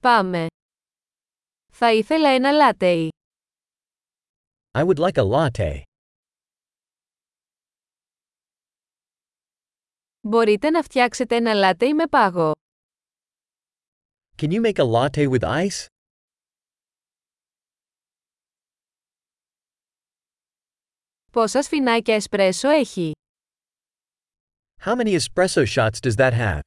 Πάμε. Θα ήθελα ένα λάτε. I would like a latte. Μπορείτε να φτιάξετε ένα λάτε με πάγο. Can you make a latte with ice? Πόσα σφινάκια εσπρέσο έχει? How many espresso shots does that have?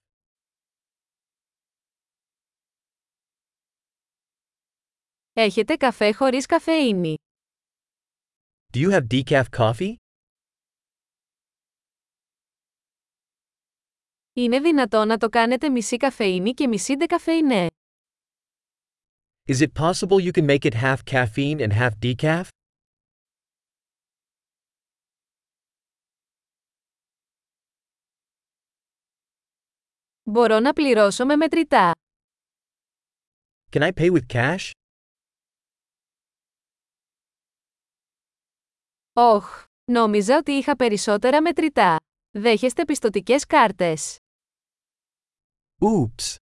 Έχετε καφέ χωρίς καφεΐνη? Do you have decaf coffee? Είναι δυνατό να το κάνετε μισή καφεΐνη και μισή ντεκαφεϊνέ? Is it possible you can make it half caffeine and half decaf? Μπορώ να πληρώσω με μετρητά? Can I pay with cash? Ωχ, νόμιζα ότι είχα περισσότερα μετρητά. Δέχεστε πιστωτικές κάρτες? Oops.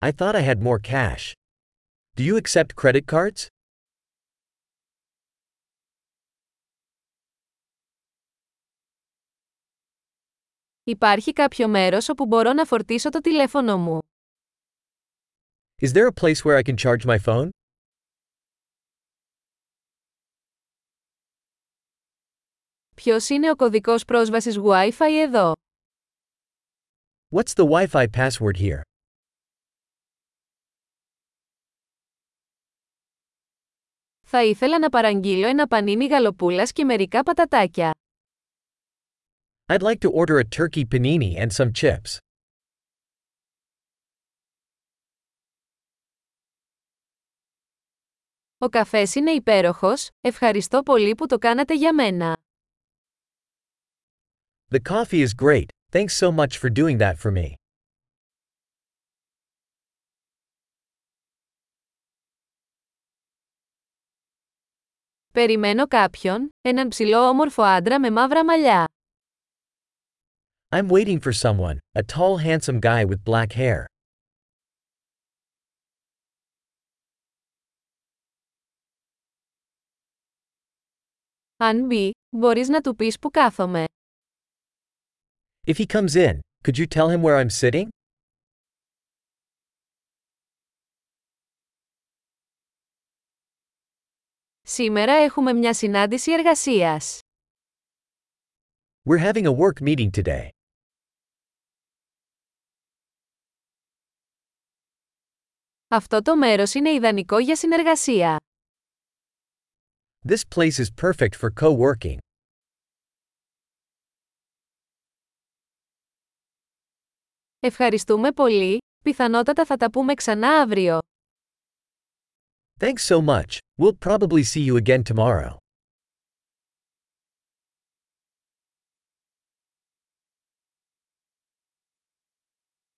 I thought I had more cash. Do you accept credit cards? Υπάρχει κάποιο μέρος όπου μπορώ να φορτίσω το τηλέφωνο μου? Is there a place where I can charge my phone? Ποιος είναι ο κωδικός πρόσβασης Wi-Fi εδώ? What's the Wi-Fi password here? Θα ήθελα να παραγγείλω ένα πανίνι γαλοπούλας και μερικά πατατάκια. I'd like to order a turkey panini and some chips. Ο καφές είναι υπέροχος, ευχαριστώ πολύ που το κάνατε για μένα. The coffee is great. Thanks so much for doing that for me. Περιμένω κάποιον, έναν ψηλό όμορφο άντρα με μαύρα μαλλιά. I'm waiting for someone, a tall handsome guy with black hair. Αν μπει, μπορείς να του πεις που κάθομαι? If he comes in, could you tell him where I'm sitting? Σήμερα έχουμε μια συνάντηση εργασίας. We're having a work meeting today. Αυτό το μέρος είναι ιδανικό για συνεργασία. This place is perfect for co-working. Ευχαριστούμε πολύ. Πιθανότατα θα τα πούμε ξανά αύριο. Thanks so much. We'll probably see you again tomorrow.